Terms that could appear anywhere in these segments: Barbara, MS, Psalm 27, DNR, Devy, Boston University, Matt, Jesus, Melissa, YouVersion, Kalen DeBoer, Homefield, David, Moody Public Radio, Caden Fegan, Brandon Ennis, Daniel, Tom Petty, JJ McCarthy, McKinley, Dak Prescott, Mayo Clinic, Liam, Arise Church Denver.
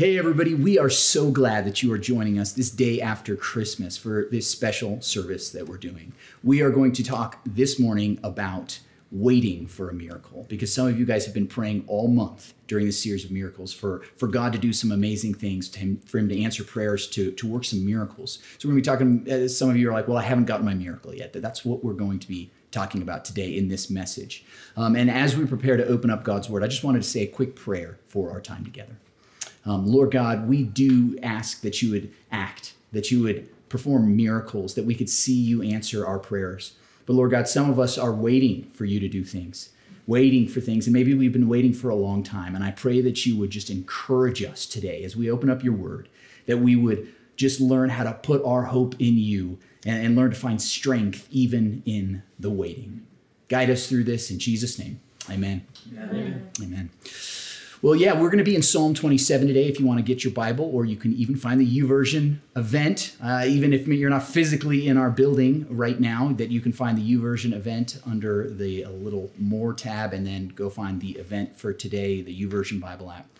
Hey everybody, we are so glad that you are joining us this day after Christmas for this special service that we're doing. We are going to talk this morning about waiting for a miracle, because some of you guys have been praying all month during this series of miracles for God to do some amazing things, for him to answer prayers, to work some miracles. So we're gonna be talking, some of you are like, well, I haven't gotten my miracle yet. That's what we're going to be talking about today in this message. And as we prepare to open up God's word, I just wanted to say a quick prayer for our time together. Lord God, we do ask that you would act, that you would perform miracles, that we could see you answer our prayers. But Lord God, some of us are waiting for you to do things, waiting for things, and maybe we've been waiting for a long time. And I pray that you would just encourage us today as we open up your word, that we would just learn how to put our hope in you and learn to find strength even in the waiting. Guide us through this in Jesus' name. Amen. Amen. Amen. Well, yeah, we're going to be in Psalm 27 today if you want to get your Bible, or you can even find the YouVersion event, even if you're not physically in our building right now, that you can find the YouVersion event under the little More tab, and then go find the event for today, the YouVersion Bible app,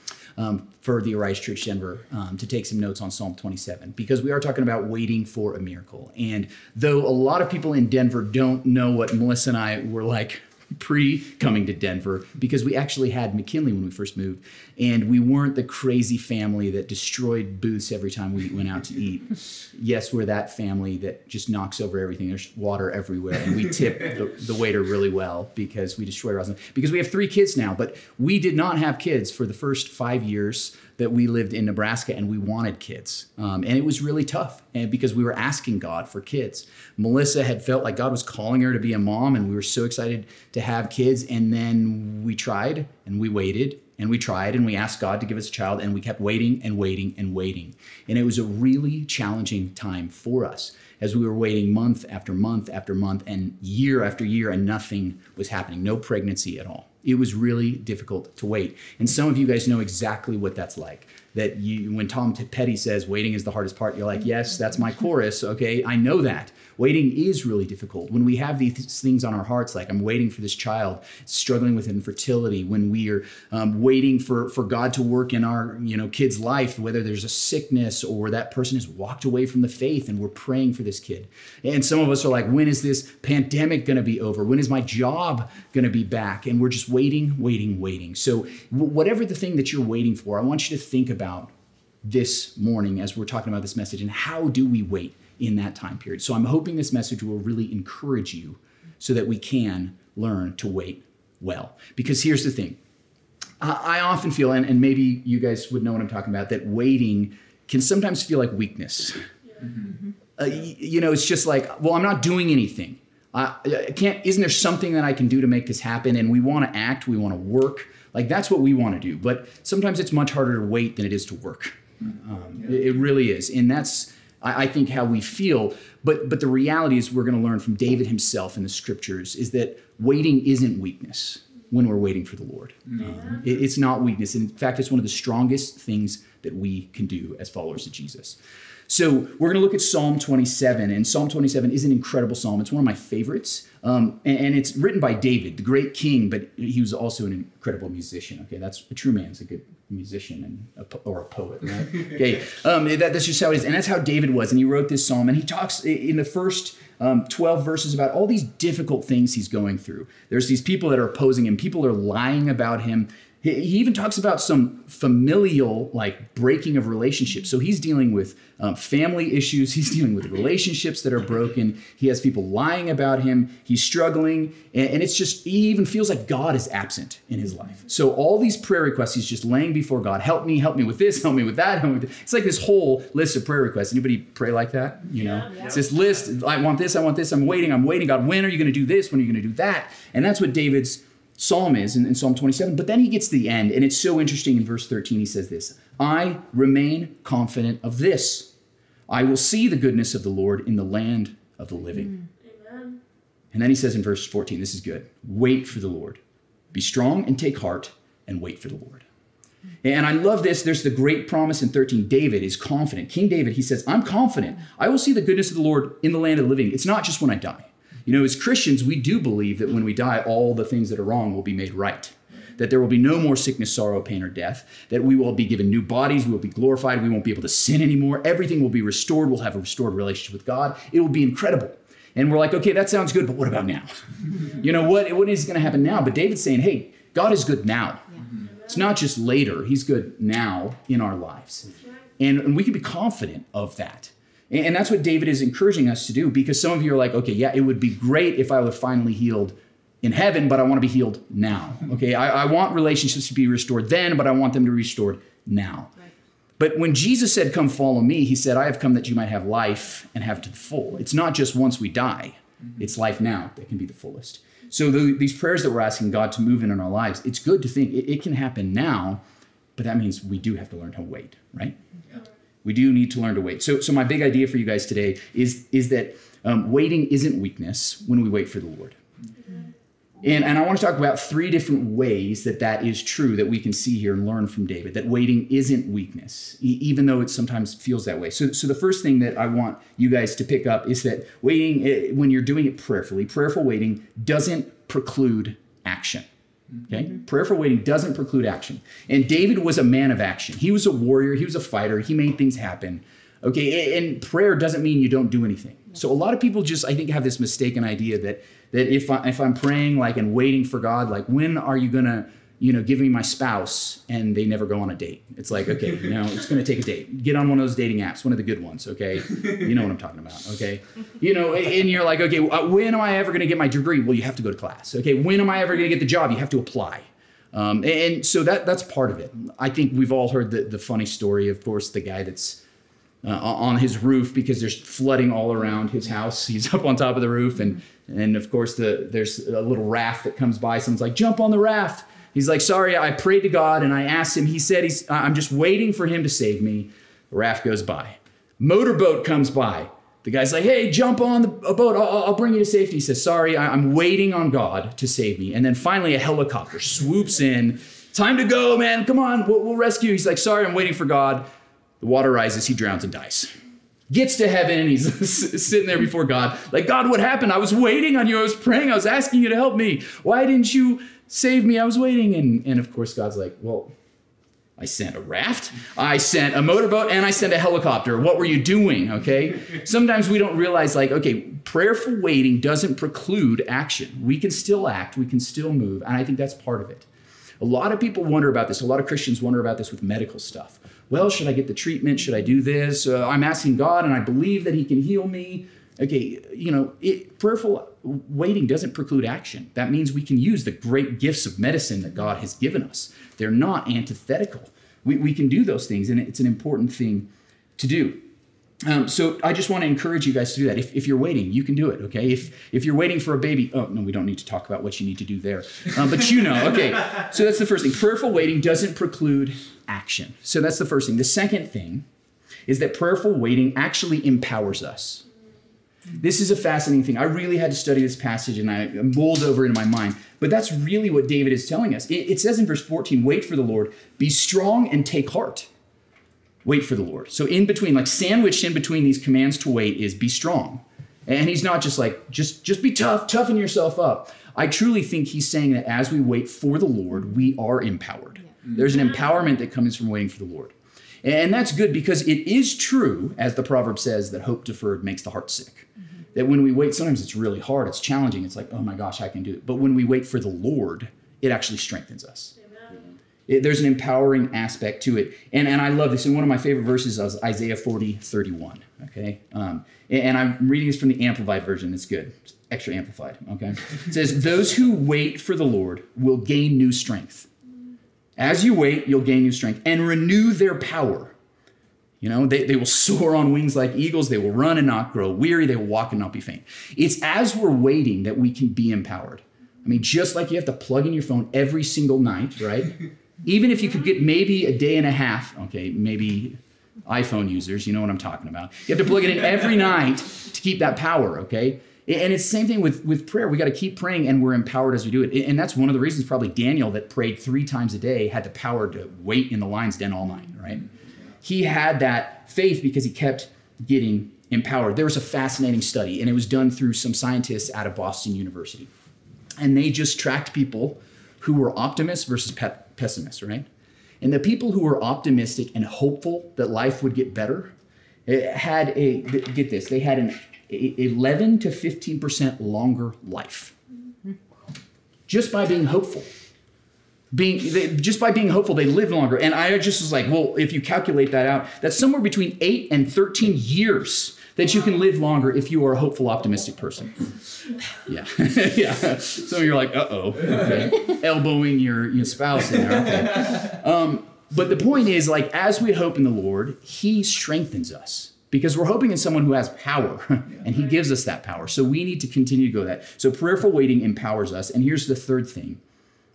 for the Arise Church Denver, to take some notes on Psalm 27, because we are talking about waiting for a miracle. And though a lot of people in Denver don't know what Melissa and I were like pre-coming to Denver, because we actually had McKinley when we first moved, and we weren't the crazy family that destroyed booths every time we went out to eat. Yes, we're that family that just knocks over everything. There's water everywhere, and we tip the waiter really well because we destroy rosin. Because we have three kids now, but we did not have kids for the first 5 years that we lived in Nebraska, and we wanted kids. And it was really tough, and because we were asking God for kids. Melissa had felt like God was calling her to be a mom, and we were so excited to have kids. And then we tried, and we waited, and we tried, and we asked God to give us a child, and we kept waiting and waiting and waiting. And it was a really challenging time for us as we were waiting month after month after month and year after year, and nothing was happening, no pregnancy at all. It was really difficult to wait. And some of you guys know exactly what that's like. That you, when Tom Petty says, waiting is the hardest part, you're like, yes, that's my chorus, okay? I know that. Waiting is really difficult. When we have these things on our hearts, like I'm waiting for this child, struggling with infertility, when we are waiting for God to work in our kid's life, whether there's a sickness or that person has walked away from the faith and we're praying for this kid. And some of us are like, when is this pandemic gonna be over? When is my job gonna be back? And we're just waiting, waiting, waiting. So whatever the thing that you're waiting for, I want you to think about this morning as we're talking about this message, and how do we wait in that time period. So I'm hoping this message will really encourage you so that we can learn to wait well. Because here's the thing, I often feel, and maybe you guys would know what I'm talking about, that waiting can sometimes feel like weakness. Yeah. Mm-hmm. It's just like, well, I'm not doing anything. I can't, isn't there something that I can do to make this happen? And we want to act, we want to work. Like that's what we want to do. But sometimes it's much harder to wait than it is to work. It really is. And that's, I think, how we feel. But the reality is, we're going to learn from David himself in the scriptures, is that waiting isn't weakness when we're waiting for the Lord. Yeah. It's not weakness. In fact, it's one of the strongest things that we can do as followers of Jesus. So we're going to look at Psalm 27, and Psalm 27 is an incredible psalm. It's one of my favorites, and it's written by David, the great king, but he was also an incredible musician. Okay, that's a true man's a good musician or a poet, right? Okay, that's just how it is, and that's how David was, and he wrote this psalm, and he talks in the first 12 verses about all these difficult things he's going through. There's these people that are opposing him, people are lying about him. He even talks about some familial, like, breaking of relationships. So he's dealing with family issues. He's dealing with relationships that are broken. He has people lying about him. He's struggling. And it's just, he even feels like God is absent in his life. So all these prayer requests, he's just laying before God. Help me with this, help me with that. Help me with that. It's like this whole list of prayer requests. Anybody pray like that? Yeah. It's this list. I want this. I want this. I'm waiting. God, when are you going to do this? When are you going to do that? And that's what David's psalm is in Psalm 27, but then he gets to the end, and it's so interesting. In verse 13, he says this, I remain confident of this. I will see the goodness of the Lord in the land of the living. Amen. And then he says in verse 14, this is good. Wait for the Lord. Be strong and take heart and wait for the Lord. And I love this. There's the great promise in 13. David is confident. King David, he says, I'm confident. I will see the goodness of the Lord in the land of the living. It's not just when I die. As Christians, we do believe that when we die, all the things that are wrong will be made right. that there will be no more sickness, sorrow, pain, or death, that we will be given new bodies, we will be glorified, we won't be able to sin anymore, everything will be restored, we'll have a restored relationship with God. It will be incredible. And we're like, okay, that sounds good, but what about now? You know, what is going to happen now? But David's saying, hey, God is good now. Yeah. It's not just later. He's good now in our lives. And we can be confident of that. And that's what David is encouraging us to do, because some of you are like, okay, yeah, it would be great if I were finally healed in heaven, but I want to be healed now. Okay, I want relationships to be restored then, but I want them to be restored now. Right. But when Jesus said, come follow me, he said, I have come that you might have life and have it to the full. It's not just once we die. It's life now that can be the fullest. So these prayers that we're asking God to move in our lives, it's good to think it can happen now, but that means we do have to learn to wait, right? Yeah. We do need to learn to wait. So my big idea for you guys today is that waiting isn't weakness when we wait for the Lord. Mm-hmm. And I want to talk about three different ways that is true that we can see here and learn from David, that waiting isn't weakness, even though it sometimes feels that way. So the first thing that I want you guys to pick up is that waiting, when you're doing it prayerfully, prayerful waiting doesn't preclude action. Okay? Mm-hmm. Prayerful waiting doesn't preclude action. And David was a man of action. He was a warrior. He was a fighter. He made things happen. Okay? And prayer doesn't mean you don't do anything. No. So a lot of people just, I think, have this mistaken idea that if I'm praying like and waiting for God, like, when are you going to, you know, give me my spouse? And they never go on a date. It's like, okay, you know, it's going to take a date. Get on one of those dating apps, one of the good ones, okay? You know what I'm talking about, okay? You know, and you're like, okay, when am I ever going to get my degree? Well, you have to go to class, okay? When am I ever going to get the job? You have to apply. And so that's part of it. I think we've all heard the funny story, of course, the guy that's on his roof because there's flooding all around his house. He's up on top of the roof. And of course, there's a little raft that comes by. Someone's like, jump on the raft. He's like, sorry, I prayed to God and I asked him. He said, I'm just waiting for him to save me. The raft goes by. Motorboat comes by. The guy's like, hey, jump on a boat. I'll bring you to safety. He says, sorry, I'm waiting on God to save me. And then finally a helicopter swoops in. Time to go, man. Come on, we'll rescue. He's like, sorry, I'm waiting for God. The water rises, he drowns and dies. Gets to heaven, and he's sitting there before God. Like, God, what happened? I was waiting on you. I was praying. I was asking you to help me. Why didn't you save me? I was waiting. And of course, God's like, well, I sent a raft, I sent a motorboat, and I sent a helicopter. What were you doing, okay? Sometimes we don't realize, like, okay, prayerful waiting doesn't preclude action. We can still act. We can still move. And I think that's part of it. A lot of people wonder about this. A lot of Christians wonder about this with medical stuff. Well, should I get the treatment? Should I do this? I'm asking God and I believe that he can heal me. Okay, you know, prayerful waiting doesn't preclude action. That means we can use the great gifts of medicine that God has given us. They're not antithetical. We can do those things, and it's an important thing to do. So I just want to encourage you guys to do that. If you're waiting, you can do it, okay? If you're waiting for a baby, oh, no, we don't need to talk about what you need to do there. But you know, okay. So that's the first thing. Prayerful waiting doesn't preclude action. So that's the first thing. The second thing is that prayerful waiting actually empowers us. This is a fascinating thing. I really had to study this passage, and I mulled over it in my mind. But that's really what David is telling us. It says in verse 14, wait for the Lord, be strong and take heart. Wait for the Lord. So in between, like sandwiched in between these commands to wait is be strong. And he's not just like, just be tough, toughen yourself up. I truly think he's saying that as we wait for the Lord, we are empowered. Yeah. There's an empowerment that comes from waiting for the Lord. And that's good because it is true, as the proverb says, that hope deferred makes the heart sick. Mm-hmm. That when we wait, sometimes it's really hard, it's challenging. It's like, oh my gosh, I can do it. But when we wait for the Lord, it actually strengthens us. There's an empowering aspect to it. And I love this. And one of my favorite verses is Isaiah 40:31. Okay. And I'm reading this from the Amplified version. It's good. It's extra amplified. Okay. It says, those who wait for the Lord will gain new strength. As you wait, you'll gain new strength and renew their power. You know, they will soar on wings like eagles. They will run and not grow weary. They will walk and not be faint. It's as we're waiting that we can be empowered. I mean, just like you have to plug in your phone every single night, right? Even if you could get maybe a day and a half, okay, maybe iPhone users, you know what I'm talking about. You have to plug it in every night to keep that power, okay? And it's the same thing with prayer. We got to keep praying, and we're empowered as we do it. And that's one of the reasons probably Daniel, that prayed 3 times a day, had the power to wait in the lion's den all night, right? He had that faith because he kept getting empowered. There was a fascinating study, and it was done through some scientists out of Boston University. And they just tracked people who were optimists versus pessimists, right? And the people who were optimistic and hopeful that life would get better, it had a, get this, they had an 11 to 15% longer life. Just by being hopeful. They lived longer. And I just was like, well, if you calculate that out, that's somewhere between 8 and 13 years that you can live longer if you are a hopeful, optimistic person. Yeah. Yeah. So you're like, uh-oh. Okay. Elbowing your spouse in there. Okay. But the point is, like, as we hope in the Lord, he strengthens us because we're hoping in someone who has power, and he gives us that power. So we need to continue to go that. So prayerful waiting empowers us. And here's the third thing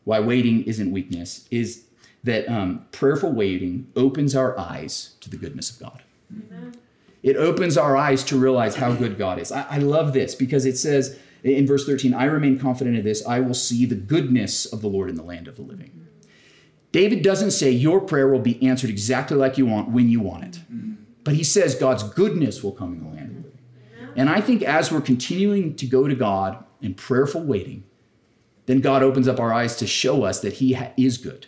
why waiting isn't weakness, is that prayerful waiting opens our eyes to the goodness of God. Amen. It opens our eyes to realize how good God is. I love this because it says in verse 13, I remain confident of this. I will see the goodness of the Lord in the land of the living. David doesn't say your prayer will be answered exactly like you want when you want it. But he says God's goodness will come in the land of the living. And I think as we're continuing to go to God in prayerful waiting, then God opens up our eyes to show us that he is good,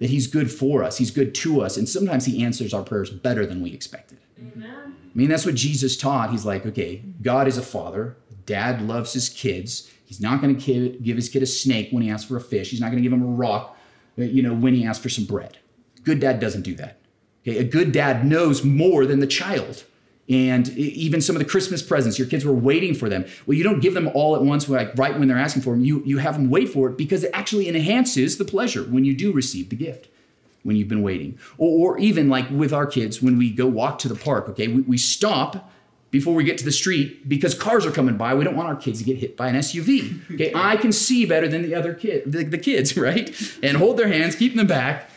that he's good for us, he's good to us, and sometimes he answers our prayers better than we expected. Amen. I mean, that's what Jesus taught. He's like, okay, God is a father. Dad loves his kids. He's not going to give his kid a snake when he asks for a fish. He's not going to give him a rock, you know, when he asks for some bread. Good dad doesn't do that. Okay, a good dad knows more than the child. And even some of the Christmas presents, your kids were waiting for them. Well, you don't give them all at once, like right when they're asking for them. You have them wait for it because it actually enhances the pleasure when you do receive the gift, when you've been waiting. Or even like with our kids, when we go walk to the park, okay, we stop before we get to the street because cars are coming by. We don't want our kids to get hit by an SUV. Okay, I can see better than the other kid, the kids, right? And hold their hands, keep them back.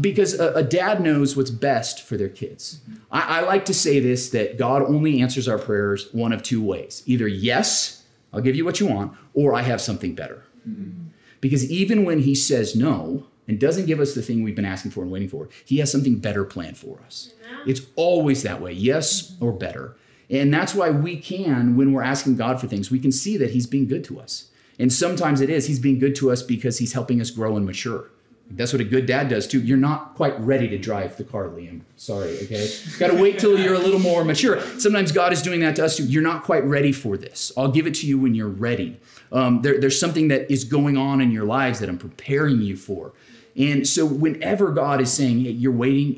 Because a dad knows what's best for their kids. I like to say this, that God only answers our prayers one of two ways. Either yes, I'll give you what you want, or I have something better. Mm-hmm. Because even when he says no and doesn't give us the thing we've been asking for and waiting for, he has something better planned for us. Mm-hmm. It's always that way, yes or better. And that's why we can, when we're asking God for things, we can see that he's being good to us. And sometimes it is, he's being good to us because he's helping us grow and mature. That's what a good dad does too. You're not quite ready to drive the car, Liam. Sorry, okay? Got to wait till you're a little more mature. Sometimes God is doing that to us too. You're not quite ready for this. I'll give it to you when you're ready. There's something that is going on in your lives that I'm preparing you for. And so whenever God is saying, hey, you're waiting,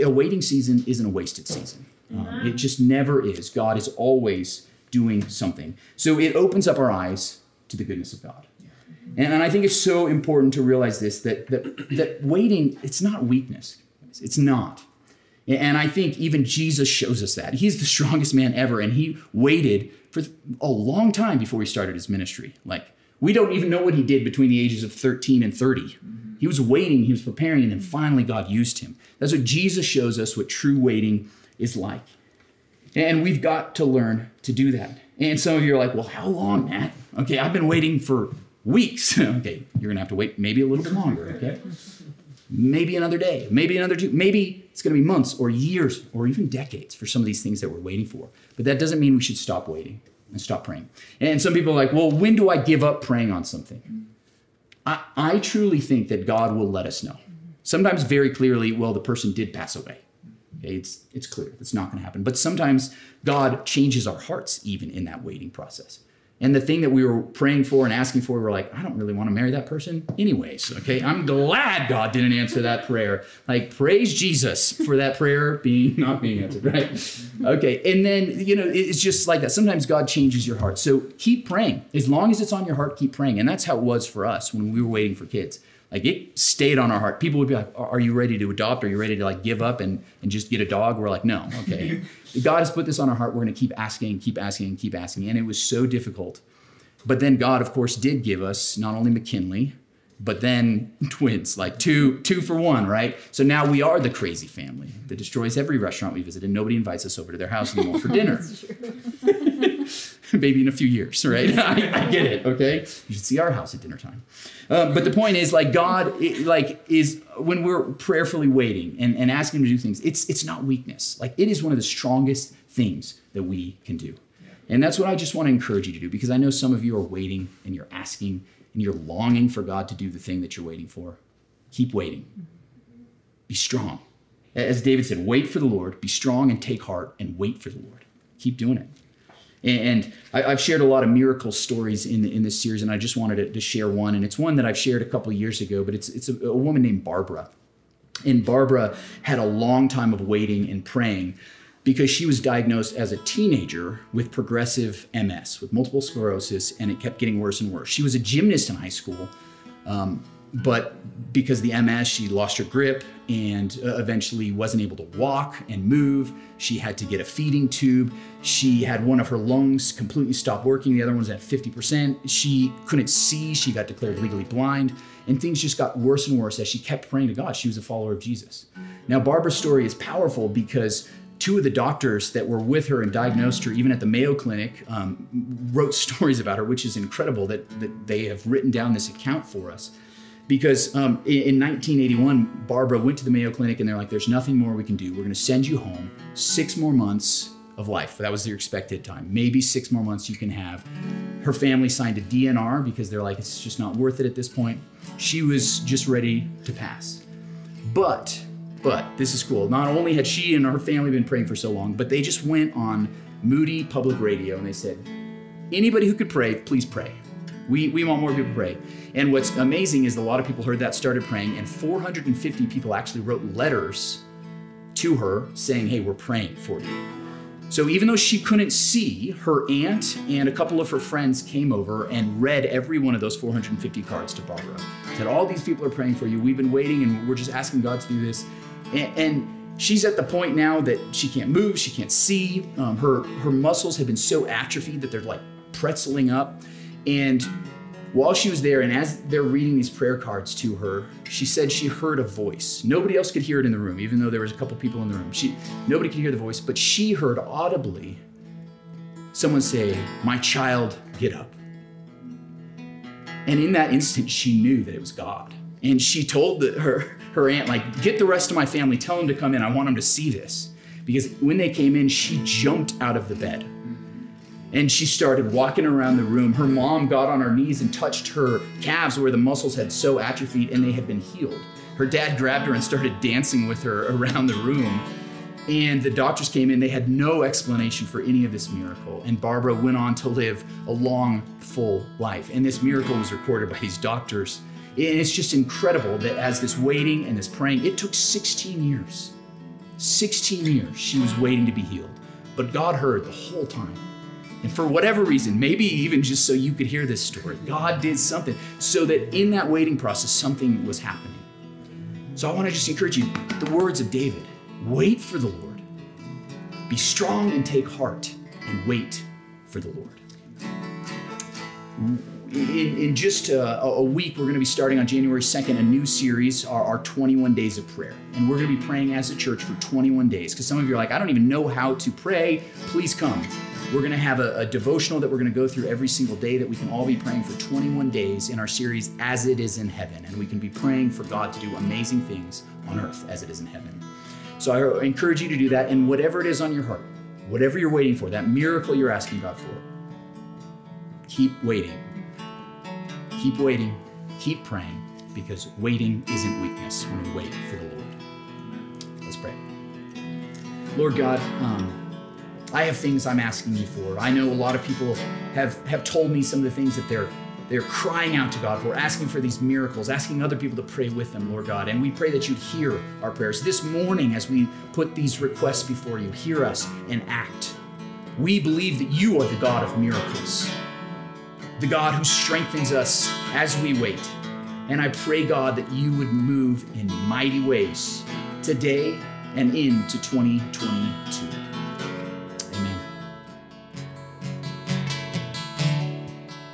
a waiting season isn't a wasted season. It just never is. God is always doing something. So it opens up our eyes to the goodness of God. And I think it's so important to realize this, that waiting, it's not weakness. It's not. And I think even Jesus shows us that. He's the strongest man ever, and he waited for a long time before he started his ministry. Like, we don't even know what he did between the ages of 13 and 30. Mm-hmm. He was waiting, he was preparing, and then finally God used him. That's what Jesus shows us what true waiting is like. And we've got to learn to do that. And some of you are like, well, how long, Matt? Okay, I've been waiting for weeks. Okay, you're going to have to wait maybe a little bit longer, okay? Maybe another day, maybe another two, maybe it's going to be months or years or even decades for some of these things that we're waiting for. But that doesn't mean we should stop waiting and stop praying. And some people are like, well, when do I give up praying on something? I truly think that God will let us know. Sometimes very clearly, well, the person did pass away. Okay, it's clear. It's not going to happen. But sometimes God changes our hearts even in that waiting process. And the thing that we were praying for and asking for, we were like, I don't really want to marry that person anyways, okay? I'm glad God didn't answer that prayer. Like, praise Jesus for that prayer not being answered, right? Okay, and then, you know, it's just like that. Sometimes God changes your heart. So keep praying. As long as it's on your heart, keep praying. And that's how it was for us when we were waiting for kids. Like, it stayed on our heart. People would be like, are you ready to adopt? Are you ready to, like, give up and just get a dog? We're like, no, okay. God has put this on our heart. We're going to keep asking and keep asking and keep asking. And it was so difficult. But then God, of course, did give us not only McKinley, but then twins, like two for one, right? So now we are the crazy family that destroys every restaurant we visit, and nobody invites us over to their house anymore for dinner. That's true. Maybe in a few years, right? I get it, okay? You should see our house at dinner time. But the point is, like, God, is when we're prayerfully waiting and asking him to do things, it's not weakness. Like, it is one of the strongest things that we can do. And that's what I just want to encourage you to do, because I know some of you are waiting and you're asking and you're longing for God to do the thing that you're waiting for, keep waiting. Be strong. As David said, wait for the Lord, be strong and take heart and wait for the Lord. Keep doing it. And I've shared a lot of miracle stories in this series, and I just wanted to share one. And it's one that I've shared a couple years ago, but it's a woman named Barbara. And Barbara had a long time of waiting and praying because she was diagnosed as a teenager with progressive MS, with multiple sclerosis, and it kept getting worse and worse. She was a gymnast in high school, but because of the MS, she lost her grip and eventually wasn't able to walk and move. She had to get a feeding tube. She had one of her lungs completely stop working. The other one was at 50%. She couldn't see. She got declared legally blind. And things just got worse and worse as she kept praying to God. She was a follower of Jesus. Now, Barbara's story is powerful because two of the doctors that were with her and diagnosed her, even at the Mayo Clinic, wrote stories about her, which is incredible that they have written down this account for us. Because in 1981, Barbara went to the Mayo Clinic and they're like, there's nothing more we can do. We're going to send you home 6 more months of life. That was their expected time. Maybe 6 more months you can have. Her family signed a DNR because they're like, it's just not worth it at this point. She was just ready to pass. But this is cool. Not only had she and her family been praying for so long, but they just went on Moody Public Radio and they said, anybody who could pray, please pray. We want more people to pray. And what's amazing is a lot of people heard that, started praying, and 450 people actually wrote letters to her saying, hey, we're praying for you. So even though she couldn't see, her aunt and a couple of her friends came over and read every one of those 450 cards to Barbara. Said, all these people are praying for you. We've been waiting, and we're just asking God to do this. And she's at the point now that she can't move, she can't see. Her muscles have been so atrophied that they're like pretzeling up. And while she was there, and as they're reading these prayer cards to her, she said she heard a voice. Nobody else could hear it in the room, even though there was a couple people in the room. Nobody could hear the voice, but she heard audibly someone say, "My child, get up." And in that instant, she knew that it was God. And she told her aunt, like, get the rest of my family, tell them to come in. I want them to see this. Because when they came in, she jumped out of the bed. And she started walking around the room. Her mom got on her knees and touched her calves where the muscles had so atrophied and they had been healed. Her dad grabbed her and started dancing with her around the room. And the doctors came in. They had no explanation for any of this miracle. And Barbara went on to live a long, full life. And this miracle was recorded by these doctors. And it's just incredible that as this waiting and this praying, it took 16 years. 16 years she was waiting to be healed. But God heard the whole time. And for whatever reason, maybe even just so you could hear this story, God did something so that in that waiting process, something was happening. So I want to just encourage you, the words of David, wait for the Lord, be strong and take heart and wait for the Lord. In just a week, we're going to be starting on January 2nd, a new series, our 21 Days of Prayer. And we're going to be praying as a church for 21 days. Because some of you are like, I don't even know how to pray. Please come. We're going to have a devotional that we're going to go through every single day that we can all be praying for 21 days in our series, As It Is in Heaven. And we can be praying for God to do amazing things on earth as it is in heaven. So I encourage you to do that. And whatever it is on your heart, whatever you're waiting for, that miracle you're asking God for, keep waiting. Keep waiting, keep praying, because waiting isn't weakness when we wait for the Lord. Let's pray. Lord God, I have things I'm asking you for. I know a lot of people have told me some of the things that they're crying out to God for, asking for these miracles, asking other people to pray with them, Lord God. And we pray that you'd hear our prayers. This morning, as we put these requests before you, hear us and act. We believe that you are the God of miracles, the God who strengthens us as we wait. And I pray, God, that you would move in mighty ways today and into 2022.